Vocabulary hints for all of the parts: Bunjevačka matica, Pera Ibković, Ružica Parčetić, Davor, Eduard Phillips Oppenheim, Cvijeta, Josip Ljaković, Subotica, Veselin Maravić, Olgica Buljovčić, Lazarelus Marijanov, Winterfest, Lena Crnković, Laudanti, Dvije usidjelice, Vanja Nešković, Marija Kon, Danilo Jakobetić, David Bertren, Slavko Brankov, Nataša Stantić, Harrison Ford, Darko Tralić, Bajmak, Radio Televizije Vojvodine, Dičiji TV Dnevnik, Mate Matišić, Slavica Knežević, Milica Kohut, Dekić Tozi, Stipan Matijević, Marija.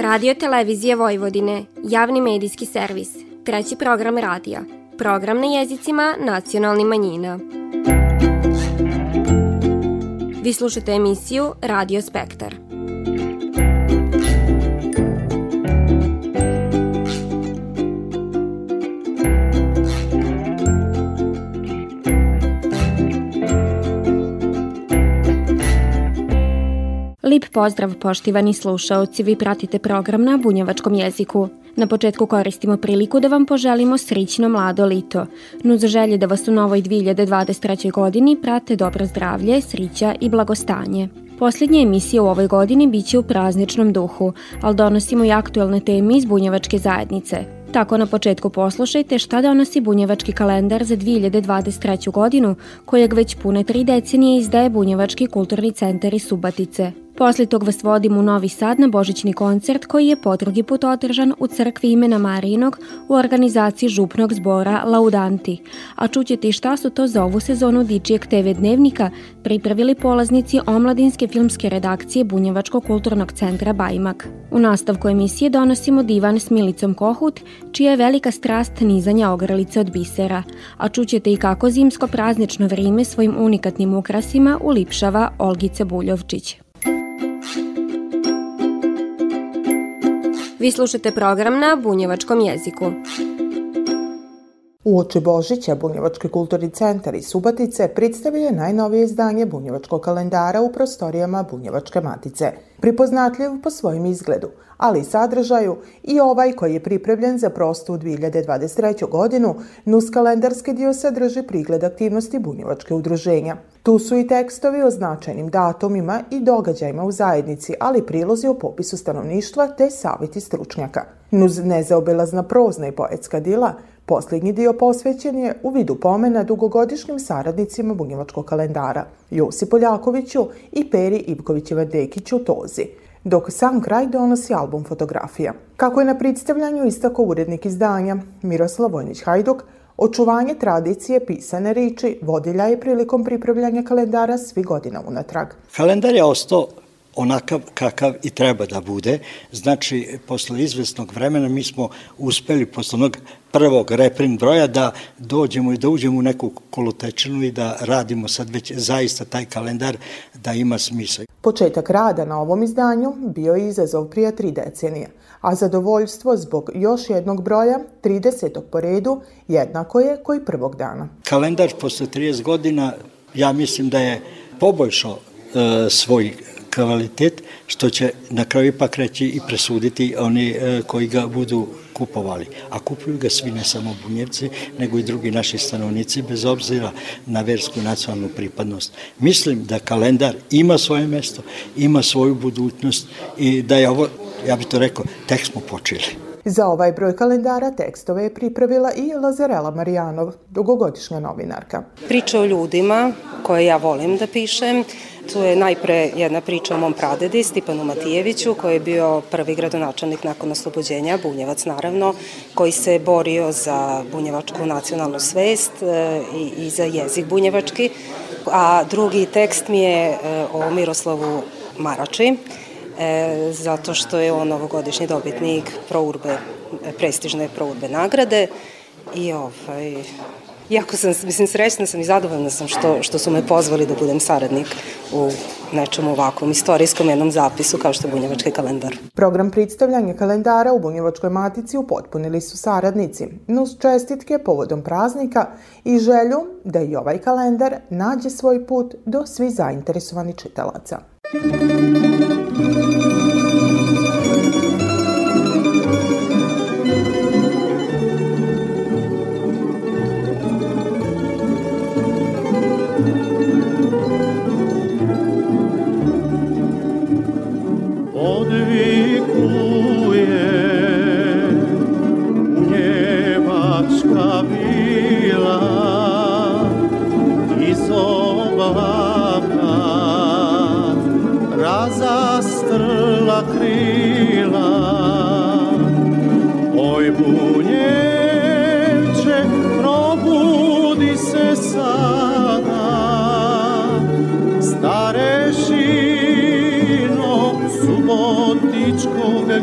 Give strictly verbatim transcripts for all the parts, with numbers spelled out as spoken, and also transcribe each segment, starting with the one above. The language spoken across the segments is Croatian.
Radio Televizije Vojvodine, javni medijski servis, treći program radija, program na jezicima nacionalnih manjina. Vi slušate emisiju Radio Spektar. Lijep pozdrav poštivani slušaoci, vi pratite program na bunjevačkom jeziku. Na početku koristimo priliku da vam poželimo srećno mlado lito. Uz želje da vas u novoj dve hiljade dvadeset trećoj. godini prate dobro zdravlje, sreća i blagostanje. Posljednja emisija u ovoj godini bit će u prazničnom duhu, ali donosimo i aktuelne teme iz bunjevačke zajednice. Tako na početku poslušajte šta donosi bunjevački kalendar za dve hiljade dvadeset treću. godinu, kojeg već pune tri decenije izdaje Bunjevački kulturni centar iz Subotice. Poslije tog vas vodimo u Novi Sad na božićni koncert koji je po drugi put održan u crkvi imena Marijinog u organizaciji župnog zbora Laudanti. A čućete i šta su to za ovu sezonu Dičijeg te ve Dnevnika pripravili polaznici omladinske filmske redakcije Bunjevačkog kulturnog centra Bajmak. U nastavku emisije donosimo divan s Milicom Kohut, čija je velika strast nizanja ogrlice od bisera. A čućete i kako zimsko praznično vrijeme svojim unikatnim ukrasima ulipšava Olgica Buljovčić. Vi slušate program na bunjevačkom jeziku. Uoči Božića Bunjevački kulturni centar iz Subotice predstavio je najnovije izdanje bunjevačkog kalendara u prostorijama Bunjevačke matice. Prepoznatljiv po svojem izgledu, ali i sadržaju, i ovaj koji je pripremljen za prostu dve hiljade dvadeset treću. godinu, nus kalendarski dio sadrži prigled aktivnosti bunjevačke udruženja. Tu su i tekstovi o značajnim datumima i događajima u zajednici, ali prilozi o popisu stanovništva te savjeti stručnjaka. Nuz nezaobilazna prozna i poetska dila, posljednji dio posvećen je u vidu pomena dugogodišnjim saradnicima bunjevačkog kalendara, Josipu Ljakoviću i Peri Ibkovićeva Dekiću Tozi, dok sam kraj donosi album fotografija. Kako je na predstavljanju istako urednik izdanja Miroslav Vojnić Hajduk, očuvanje tradicije pisane riči vodilja je prilikom pripravljanja kalendara svih godina unatrag. Kalendar je ostao onakav kakav i treba da bude. Znači, posle izvesnog vremena mi smo uspeli posle onog prvog reprint broja da dođemo i da uđemo u neku kolotečinu i da radimo sad već zaista taj kalendar da ima smisla. Početak rada na ovom izdanju bio je izazov prije tri decenije, a zadovoljstvo zbog još jednog broja, tridesetog po redu, jednako je koji prvog dana. Kalendar posle trideset godina, ja mislim da je poboljšao e, svoj kvalitet, što će na kraju ipak reći i presuditi oni koji ga budu kupovali. A kupuju ga svi, ne samo Bunjevci, nego i drugi naši stanovnici, bez obzira na versku nacionalnu pripadnost. Mislim da kalendar ima svoje mjesto, ima svoju budućnost i da je ovo, ja bih to rekao, tek smo počeli. Za ovaj broj kalendara tekstove je pripravila i Lazarela Marijanov, dugogodišnja novinarka. Priča o ljudima koje ja volim da pišem. Tu je najpre jedna priča o mom pradedi, Stipanu Matijeviću, koji je bio prvi gradonačelnik nakon oslobođenja, bunjevac naravno, koji se borio za bunjevačku nacionalnu svest i, i za jezik bunjevački. A drugi tekst mi je o Miroslavu Marači, E, zato što je on ovogodišnji dobitnik prourbe, prestižne prourbe nagrade i ovaj, jako sam, mislim, srećna sam i zadovoljna sam što, što su me pozvali da budem saradnik u nečem ovakvom istorijskom jednom zapisu kao što je bunjevački kalendar. Program predstavljanja kalendara u Bunjevačkoj matici upotpunili su saradnici, no uz čestitke povodom praznika i želju da i ovaj kalendar nađe svoj put do svih zainteresovanih čitalaca.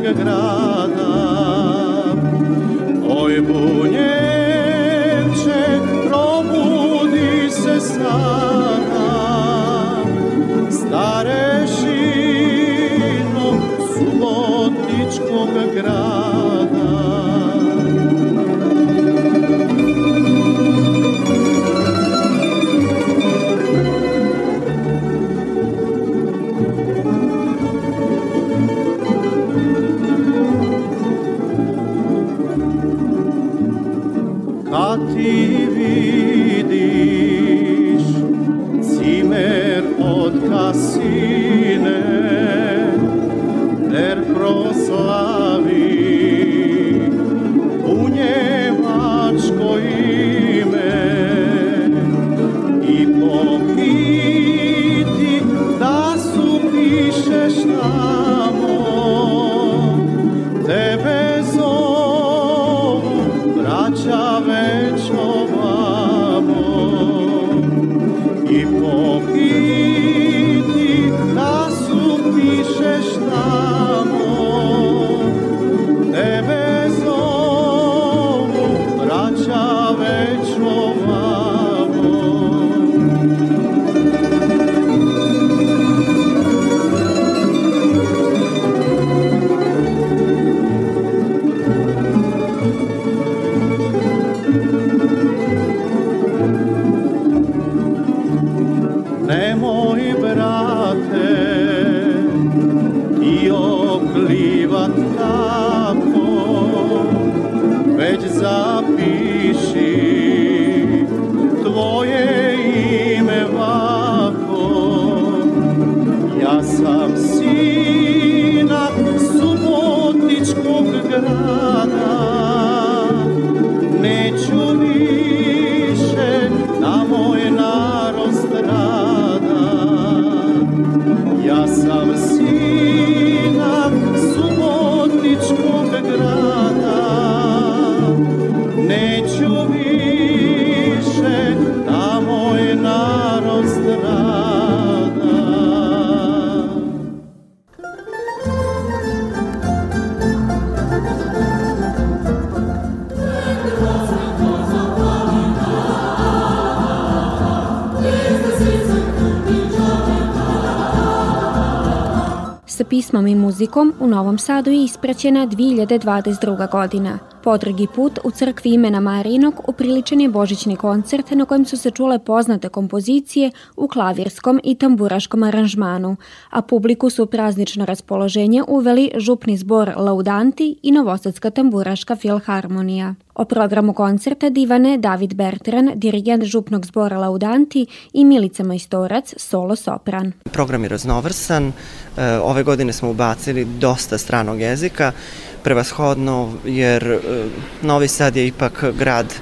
našega grada. Oj Bunjevče, probudi se sada, starešino subotičkog grada. Ti vidiš cimer od kasine, ter proslavi bunjevačko ime i pohiti da supišeš tamo, tebe zovu braća već. Sa pismom i muzikom u Novom Sadu je ispraćena dve hiljade dvadeset druga. godina. Po drugi put u crkvi imena Marijinog upriličen je božićni koncert na kojem su se čule poznate kompozicije u klavirskom i tamburaškom aranžmanu, a publiku su u praznično raspoloženje uveli župni zbor Laudanti i Novosadska tamburaška filharmonija. O programu koncerta divane David Bertren, dirigent župnog zbora Laudanti, i Milica Majstorac, solo sopran. Program je raznovrsan, ove godine smo ubacili dosta stranog jezika, prevashodno jer Novi Sad je ipak grad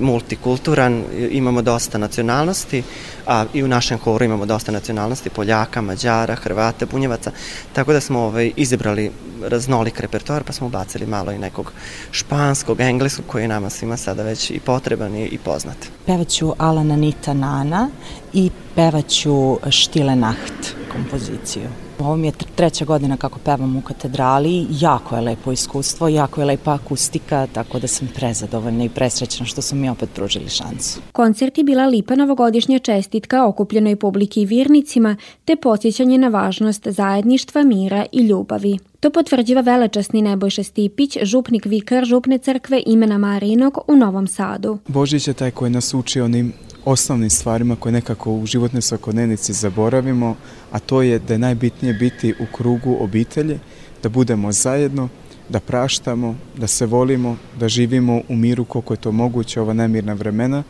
multikulturan, imamo dosta nacionalnosti, a i u našem horu imamo dosta nacionalnosti, Poljaka, Mađara, Hrvata, Bunjevaca, tako da smo ovaj, izabrali raznolik repertoar, pa smo ubacili malo i nekog španskog, engleskog, koji je nama svima sada već i potreban i poznat. Pevaću Alana Nita Nana i pevaću Stille Nacht kompoziciju. Ovo mi je treća godina kako pevam u katedrali, jako je lepo iskustvo, jako je lepa akustika, tako da sam prezadovoljna i presrećna što su mi opet pružili šansu. Koncert je bila lipa novogodišnja čestitka okupljenoj publiki i virnicima, te podsjećanje na važnost zajedništva, mira i ljubavi. To potvrđiva velečasni Nebojša Stipić, župnik vikar župne crkve imena Marijinog u Novom Sadu. Božić je taj koji nas uči onim osnovnim stvarima koje nekako u životnoj svakodnevnici zaboravimo, a to je da je najbitnije biti u krugu obitelji, da budemo zajedno, da praštamo, da se volimo, da živimo u miru koliko je to moguće ova nemirna vremena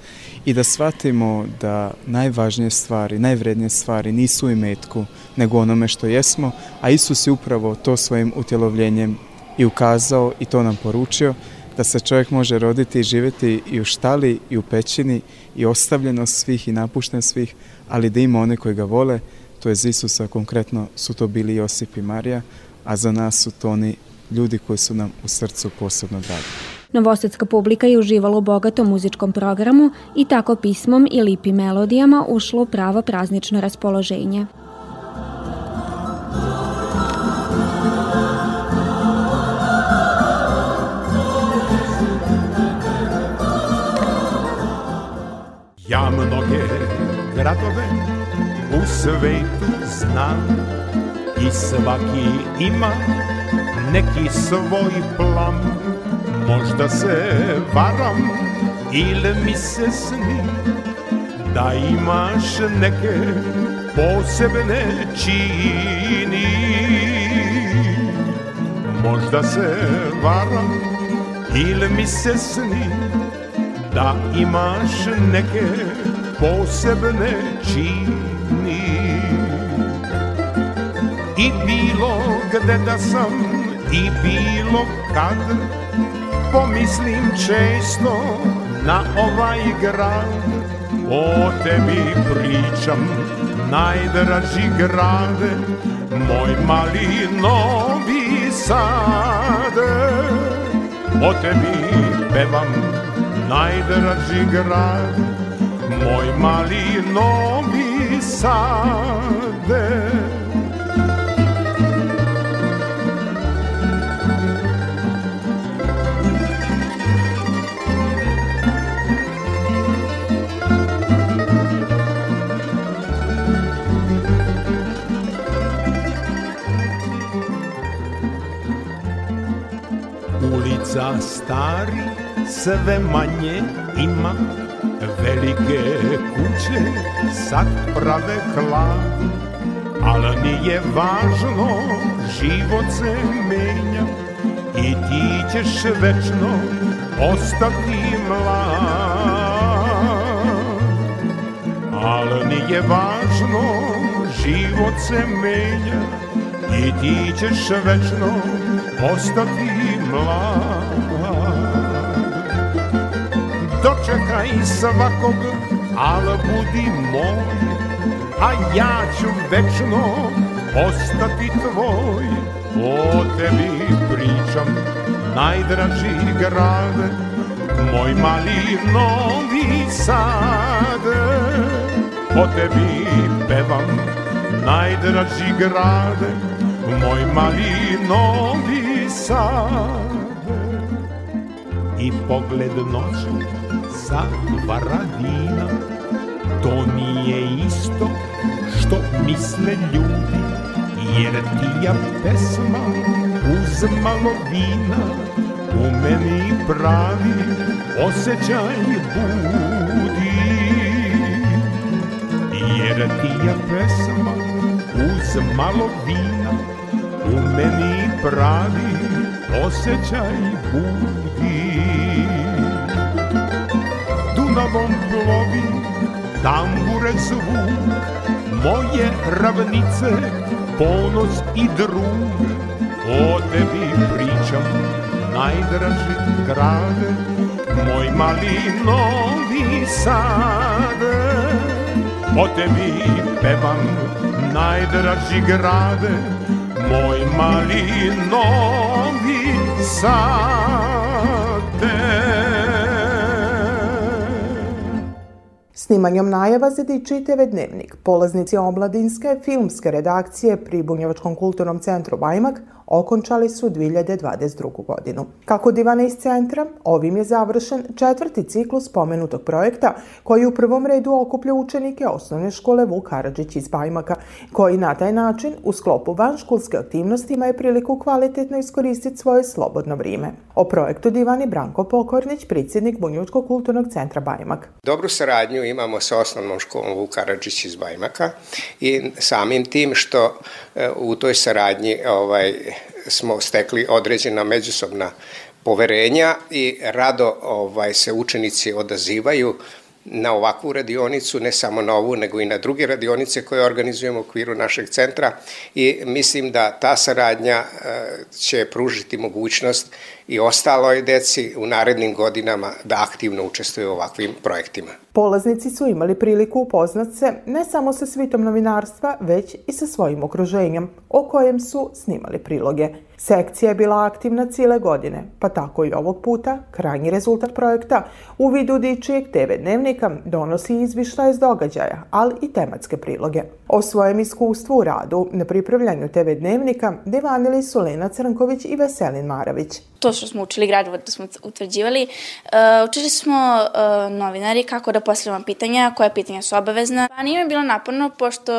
i da shvatimo da najvažnije stvari, najvrednije stvari nisu u imetku nego onome što jesmo, a Isus je upravo to svojim utjelovljenjem i ukazao i to nam poručio, da se čovjek može roditi i živjeti i u štali, i u pećini, i ostavljeno svih, i napušten svih, ali da ima one koji ga vole, to je za Isusa konkretno su to bili Josip i Marija, a za nas su to oni ljudi koji su nam u srcu posebno dragi. Novosadska publika je uživala u bogatom muzičkom programu i tako pismom i lipim melodijama ušlo u pravo praznično raspoloženje. gradove u svetu znam i svaki ima neki svoj plan. Možda se varam ili mi se sni da imaš neke posebne čini. Možda se varam ili mi se sni da imaš neke posebne čini. I bilo gde da sam i bilo kad pomislim često na ovaj grad. O tebi pričam, najdraži grade, moj mali Novi Sad. O tebi pevam, najdraži grad, moj mali Novi Sad. Za stari sve manje ima, velike kuće sad prave hlad, ali nije važno, život se menja i ti ćeš večno ostati mlad. Ali nije važno, život se menja i ti ćeš večno ostati mlad. Dočekaj svakog, ali budi moj, a ja ću večno ostati tvoj. O tebi pričam, najdraži grad, moj mali Novi Sad. O tebi pevam, najdraži grad, moj mali Novi Sad. I pogled noću sa Varadina, to nije isto što misle ljudi, jer ti ja pesma uz malo vina u meni pravi osjećaj budi. Jer ti ja pesma uz malo vina u meni pravi osjećaj budi. Dunavom plovi tambure zvuk, moje ravnice ponos i drug. O tebi pričam, najdraži grade, moj mali Novi Sad. O tebi pevam, najdraži grade, moj mali Novi Sad. Snimanjem najava za Dičiji te ve Dnevnik, polaznici omladinske filmske redakcije pri Bunjevačkom kulturnom centru Bajmak okončali su dvije hiljade dvadeset drugu. godinu. Kako divane iz centra, ovim je završen četvrti ciklus pomenutog projekta koji u prvom redu okuplja učenike osnovne škole Vuk Karadžić iz Bajmaka, koji na taj način u sklopu vanškolske aktivnosti imaju priliku kvalitetno iskoristiti svoje slobodno vrijeme. O projektu divani Branko Pokornić, predsjednik Bunjevačkog kulturnog centra Bajmak. Dobru saradnju imamo sa osnovnom školom Vuk Karadžić iz Bajmaka i samim tim što u toj saradnji ovaj smo stekli određena međusobna poverenja i rado ovaj, se učenici odazivaju na ovakvu radionicu, ne samo na ovu, nego i na druge radionice koje organizujemo u okviru našeg centra i mislim da ta saradnja će pružiti mogućnost i ostaloj deci u narednim godinama da aktivno učestvuju u ovakvim projektima. Polaznici su imali priliku upoznat se ne samo sa svitom novinarstva, već i sa svojim okruženjem, o kojem su snimali priloge. Sekcija je bila aktivna cijele godine, pa tako i ovog puta krajnji rezultat projekta u vidu Dičijeg te ve Dnevnika donosi izvištaje iz događaja, ali i tematske priloge. O svojem iskustvu u radu na pripravljanju te ve Dnevnika divanili su Lena Crnković i Veselin Maravić. to što smo učili, gradivo da smo utvrđivali. Učili smo novinari kako da postavljamo pitanja, koja pitanja su obavezna. Pa nije mi bilo naporno, pošto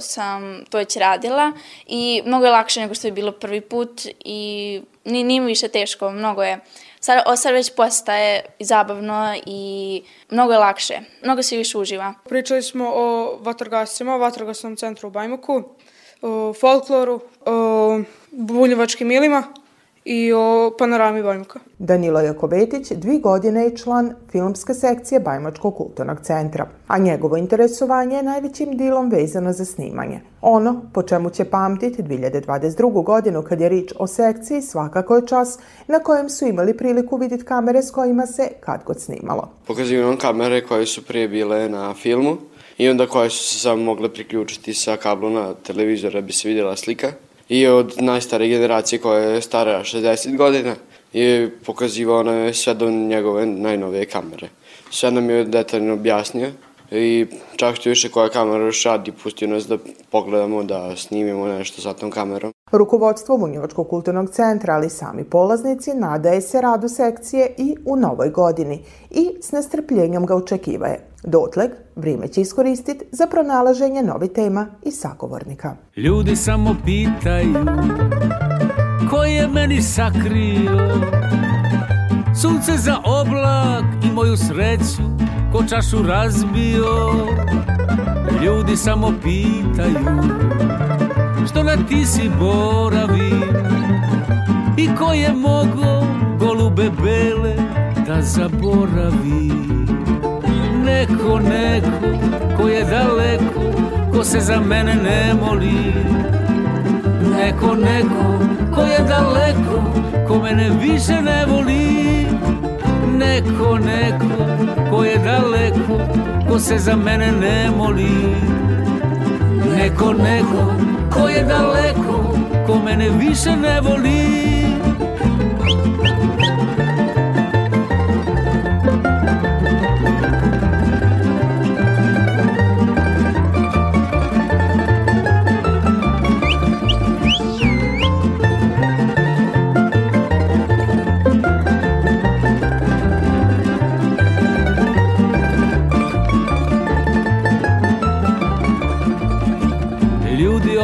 sam to već radila i mnogo je lakše nego što je bilo prvi put i nije mi više teško, mnogo je. Sad već postaje zabavno i mnogo je lakše, mnogo se više uživa. Pričali smo o vatrogascima, o vatrogasnom centru u Bajmaku, o folkloru, o bunjevačkim milima i o panorami Bajmaka. Danilo Jakobetić dvi godine je član filmske sekcije Bajmačkog kulturnog centra, a njegovo interesovanje je najvećim dilom vezano za snimanje. Ono po čemu će pamtiti dve hiljade dvadeset drugu. godinu kad je rič o sekciji svakako je čas na kojem su imali priliku vidjeti kamere s kojima se kad god snimalo. Pokazuju nam kamere koje su prije bile na filmu i onda koje su se samo mogle priključiti sa kablu na televizor da bi se vidjela slika. I od najstare generacije koja je stara šezdeset godina i pokazivao nam je sve do njegove najnovije kamere. Sve nam je detaljno objasnio i čak što više koja kamera još radi, pustio nas da pogledamo, da snimimo nešto sa tom kamerom. Rukovodstvo Bunjevačkog kulturnog centra, ali sami polaznici, nadaje se radu sekcije i u novoj godini i s nestrpljenjem ga očekivaje. Dotleg, vrijeme će iskoristiti za pronalaženje novih tema i sagovornika. Ljudi samo pitaju, ko je meni sakrio? Sunce za oblak i moju sreću, ko čašu razbio. Ljudi samo pitaju, što na ti si boravim? I ko je mogo golube bele da zaboravim? Neko, neko, ko je daleko, ko se za mene ne moli. Neko, neko, ko je daleko, ko mene više ne voli. Neko, neko, ko je daleko, ko se za mene ne moli. Neko, neko, ko je daleko, ko mene više ne voli.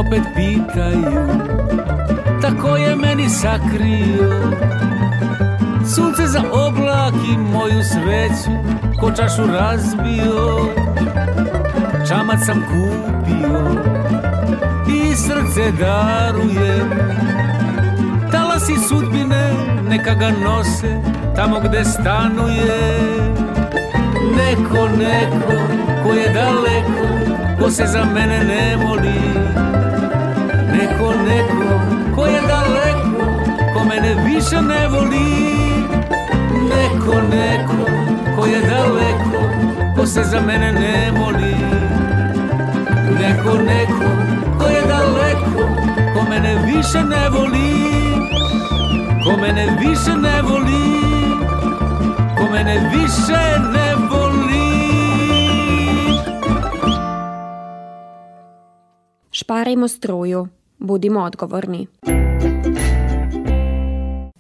Opet pitaju, tako je meni sakrio. Sunce za oblak i moju sreću, ko čašu razbio. Čamac sam kupio i srce darujem. Talasi sudbine, neka ga nose tamo gde stanuje. Neko, neko, ko je daleko, ko se za mene ne moli. Neko, neko, ko je daleko, ko mene više ne voli. Neko, neko, ko je daleko, ko se za mene ne moli. Neko, neko, ko je daleko, ko mene više ne voli. Ko mene više ne voli. Ko mene više ne voli. Šparimo struju. Budimo odgovorni.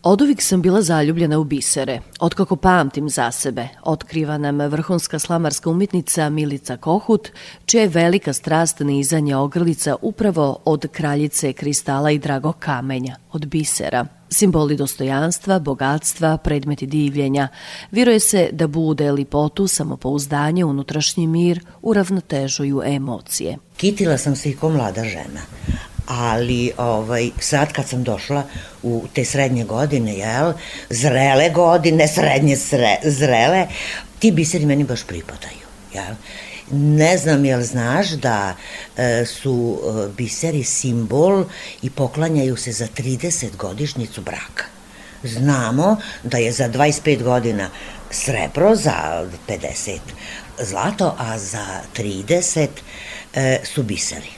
Oduvijek sam bila zaljubljena u bisere, otkako pamtim za sebe, otkriva nam vrhunska slamarska umjetnica Milica Kohut, čija je velika strast nizanje ogrlica upravo od kraljice kristala i drago kamenja, od bisera. Simboli dostojanstva, bogatstva, predmeti divljenja. Vjeruje se da bude lipotu, samopouzdanje, unutrašnji mir, uravnotežuju emocije. Kitila sam se i ko mlada žena. Ali ovaj, sad kad sam došla u te srednje godine, jel, zrele godine, srednje sre, zrele, ti biseri meni baš pripadaju. Jel. Ne znam jel znaš da e, su e, biseri simbol i poklanjaju se za trideset godišnjicu braka. Znamo da je za dvadeset pet godina srebro, za pedeset zlato, a za trideset e, su biseri.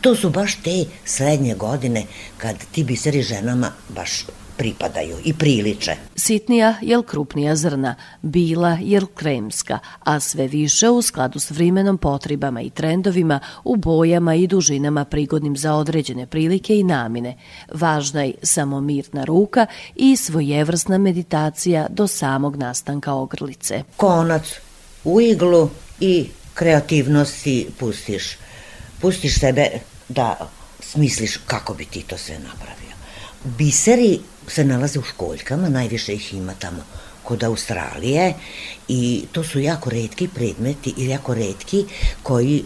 To su baš te srednje godine kad ti biseri ženama baš pripadaju i priliče. Sitnija jel krupnija zrna, bila jel kremska, a sve više u skladu s vremenom, potrebama i trendovima, u bojama i dužinama prigodnim za određene prilike i namine. Važna je samo mirna ruka i svojevrsna meditacija do samog nastanka ogrlice. Konac u iglu i kreativnosti pustiš. Pustiš sebe da smisliš kako bi ti to sve napravio. Biseri se nalaze u školjkama, najviše ih ima tamo kod Australije, i to su jako retki predmeti i jako retki koji e,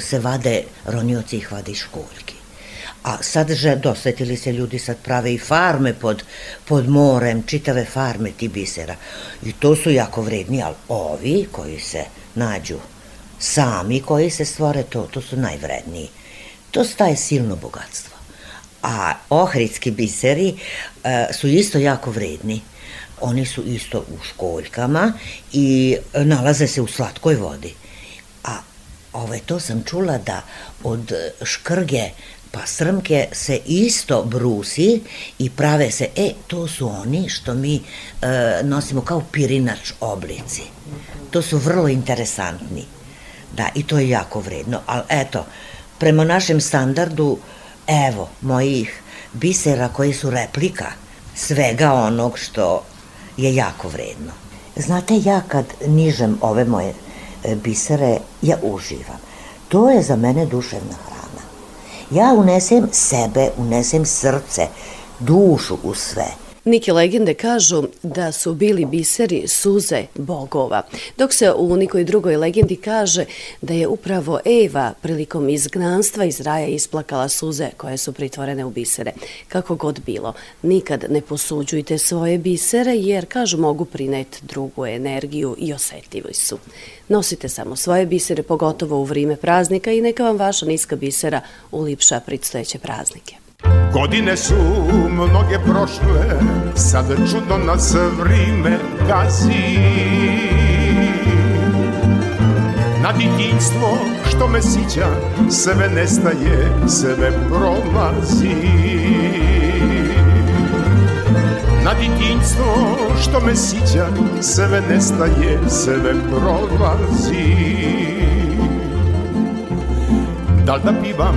se vade, ronioci ih vade iz školjki. A sad že dosetili se ljudi, sad prave i farme pod, pod morem, čitave farme ti bisera. I to su jako vredni, ali ovi koji se nađu sami, koji se stvore, to, to su najvredniji. To staje silno bogatstvo. A ohridski biseri e, su isto jako vredni. Oni su isto u školjkama i nalaze se u slatkoj vodi. A ove, to sam čula da od škrge pa srmke se isto brusi i prave se, e, to su oni što mi e, nosimo kao pirinač oblici. To su vrlo interesantni. Da, i to je jako vredno. Ali eto, prema našem standardu, evo, mojih bisera koji su replika svega onog što je jako vredno. Znate, ja kad nižem ove moje bisere, ja uživam. To je za mene duševna hrana. Ja unesem sebe, unesem srce, dušu u sve. Neke legende kažu da su bili biseri suze bogova, dok se u nekoj drugoj legendi kaže da je upravo Eva prilikom izgnanstva iz raja isplakala suze koje su pritvorene u bisere. Kako god bilo, nikad ne posuđujte svoje bisere jer, kažu, mogu prineti drugu energiju i osjetljivi su. Nosite samo svoje bisere, pogotovo u vrijeme praznika, i neka vam vaša niska bisera ulipša predstojeće praznike. Godine su mnoge prošle, sad čudno nas vrime gazi. Na djetinjstvo što me sića, sebe nestaje, sebe prolazi. Na djetinjstvo što me sića, sebe nestaje, sebe prolazi. Da li da pivam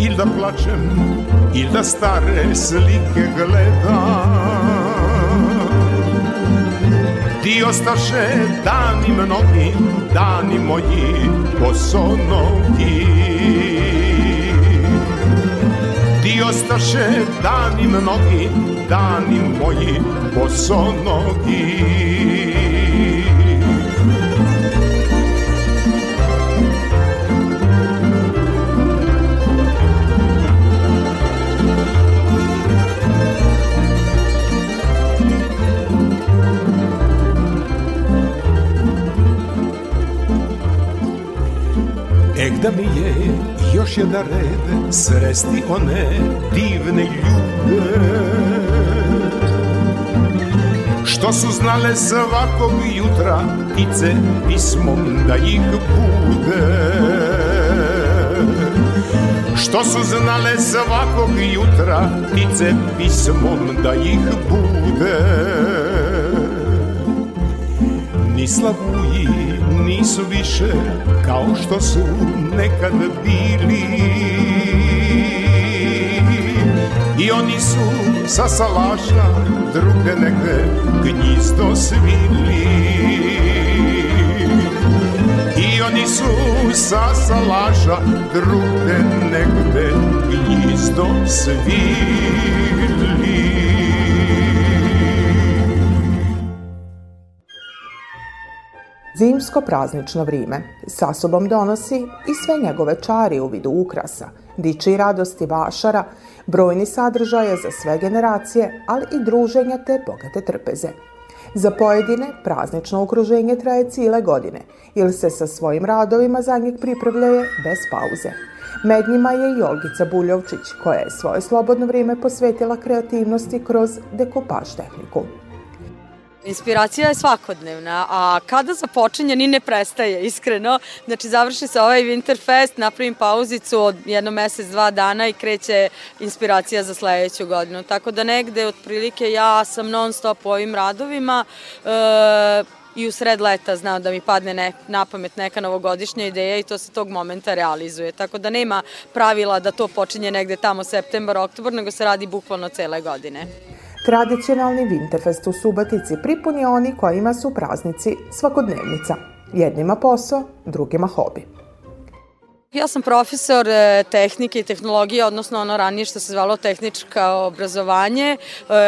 ili da plačem, ili da stare slike gledam. Ti ostaše dani mnogi, dani moji posonogi. Ti ostaše dani mnogi, dani moji posonogi. Ek da mi je još jedan red sresti one divne ljude što su znale svakog jutra ptice pismom da ih bude, što su znale svakog jutra ptice pismom da ih bude. Ni slavuji nisu više kao što su nekad bili, i oni su sa salaša druge negde gnjizdo svili. I oni su sa salaša druge negde gnjizdo svili. Zimsko praznično vrijeme sa sobom donosi i sve njegove čari u vidu ukrasa, diči i radosti vašara, brojni sadržaje za sve generacije, ali i druženja te bogate trpeze. Za pojedine praznično okruženje traje cijele godine, ili se sa svojim radovima za njih pripravljaju bez pauze. Med njima je i Olgica Buljovčić, koja je svoje slobodno vrijeme posvetila kreativnosti kroz dekopaž tehniku. Inspiracija je svakodnevna, a kada započinje ni ne prestaje, iskreno. Znači, završi se ovaj Winterfest, napravim pauzicu od jedno mesec, dva dana i kreće inspiracija za sledeću godinu. Tako da negde, otprilike, ja sam non stop u ovim radovima i u sred leta znam da mi padne na pamet neka novogodišnja ideja i to se tog momenta realizuje. Tako da nema pravila da to počinje negde tamo septembar, oktobar, nego se radi bukvalno cele godine. Tradicionalni Winterfest u Subotici pripuni oni kojima su praznici svakodnevnica, jednima posao, drugima hobi. Ja sam profesor tehnike i tehnologije, odnosno ono ranije što se zvalo tehnička obrazovanje.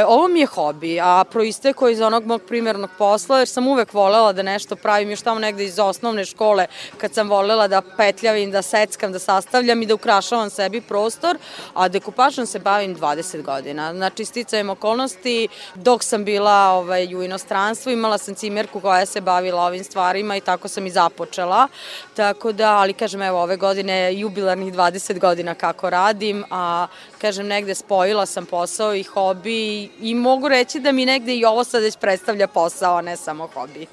Ovo mi je hobi, a proistekao iz onog mog primarnog posla, jer sam uvek volela da nešto pravim, još tamo negde iz osnovne škole, kad sam volela da petljavim, da seckam, da sastavljam i da ukrašavam sebi prostor, a dekupažom se bavim dvadeset godina. Znači, sticajem okolnosti, dok sam bila u inostranstvu, imala sam cimerku koja se bavila ovim stvarima i tako sam i započela. Tako da, ali kažem, evo, ove godine, jubilarnih dvadeset godina kako radim, a kažem negde spojila sam posao i hobi i mogu reći da mi negde i ovo sad već predstavlja posao, a ne samo hobi.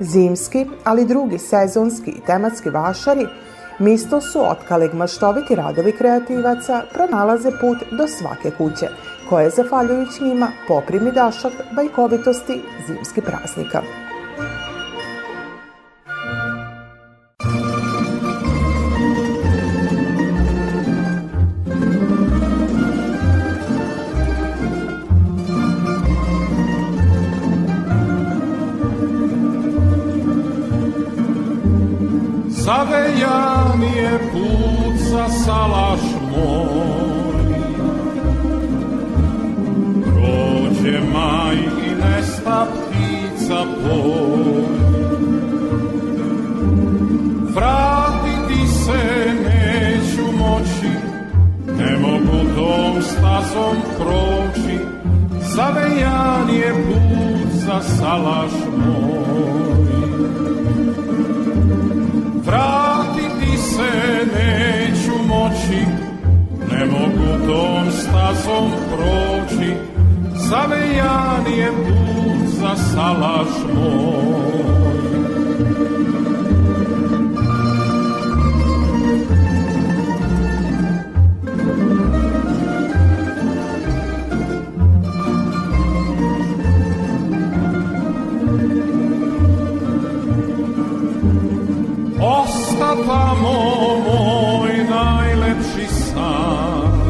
Zimski, ali drugi sezonski i tematski vašari misto su otkaleg maštoviti radovi kreativaca pronalaze put do svake kuće, koje zafaljujući njima poprimi dašak bajkovitosti zimskih praznika. Zavejan je put za salaš moj, prođe maj i nesta ptica poj. Vratiti se neću moći, ne mogu tom stazom proći, zavejan je put za salaš moj. Vratiti se neću moći, ne mogu tom stazom proći, zavejan je put za salaš moj. Tamo moj najlepši san,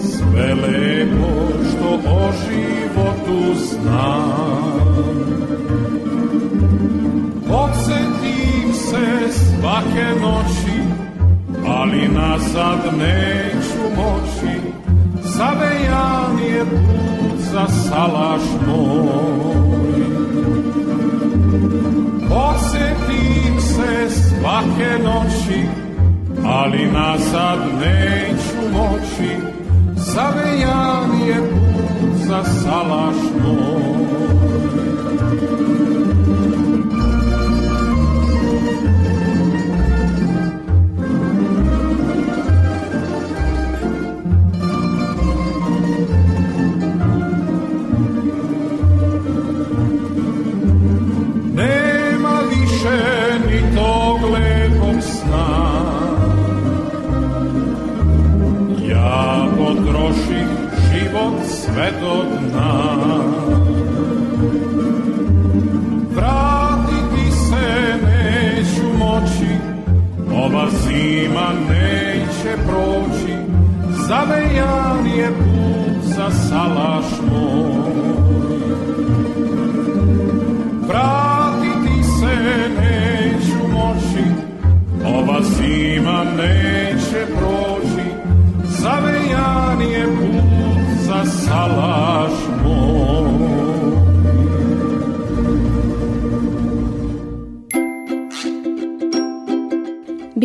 sve lepo što o životu znam. Podsjetim se svake noći, ali nazad neću moći, zavejan je put za salaš moj. Osjetim se svake noći, ali nazad neću moći, zavejan je put za salaš moj. Sve do dna. Vratiti se neću moći, ova zima neće proći, zavejan je put za salaš moj. Vratiti se neću moći, ova zima neće proći, zavejan je put za salaš moj.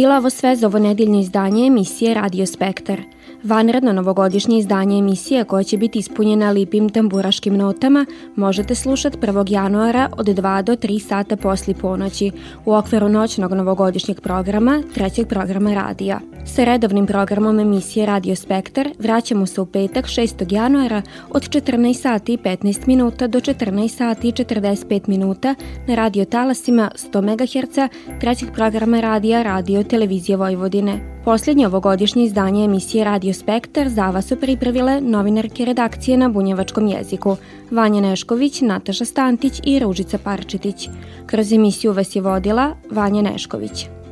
bila ovo sve za ovo nedeljno izdanje emisije Radio Spektar. Vanredno novogodišnje izdanje emisije koje će biti ispunjena lipim tamburaškim notama možete slušati prvog januara od dva do tri sata poslije ponoći u okviru noćnog novogodišnjeg programa, trećeg programa radija. Sa redovnim programom emisije Radio Spektar vraćamo se u petak šestog januara od četrnaest sati i petnaest minuta do četrnaest sati i četrdeset pet minuta na radio talasima sto megaherca trećeg programa radija Radio Televizije Vojvodine. Posljednje ovogodišnje izdanje emisije Radio Spektar za vas su pripravile novinarke redakcije na bunjevačkom jeziku Vanja Nešković, Nataša Stantić i Ružica Parčetić. Kroz emisiju vas je vodila Vanja Nešković.